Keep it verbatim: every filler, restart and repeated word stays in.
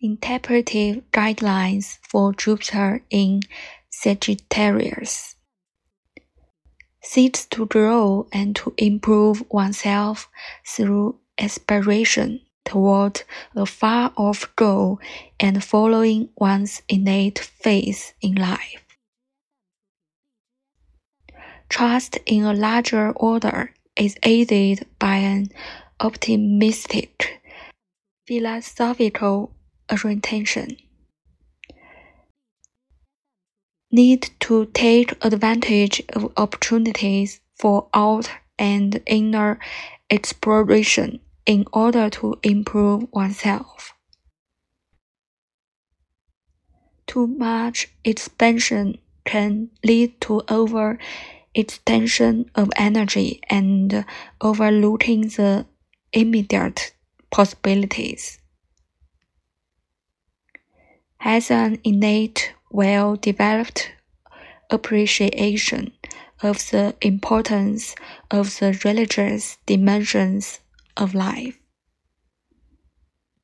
Interpretive Guidelines for Jupiter in Sagittarius seeks to grow and to improve oneself through aspiration toward a far-off goal and following one's innate faith in life. Trust in a larger order is aided by an optimistic, philosophical orientation. Need to take advantage of opportunities for outer and inner exploration in order to improve oneself. Too much expansion can lead to overextension of energy and overlooking the immediate possibilities. Has an innate, well-developed appreciation of the importance of the religious dimensions of life.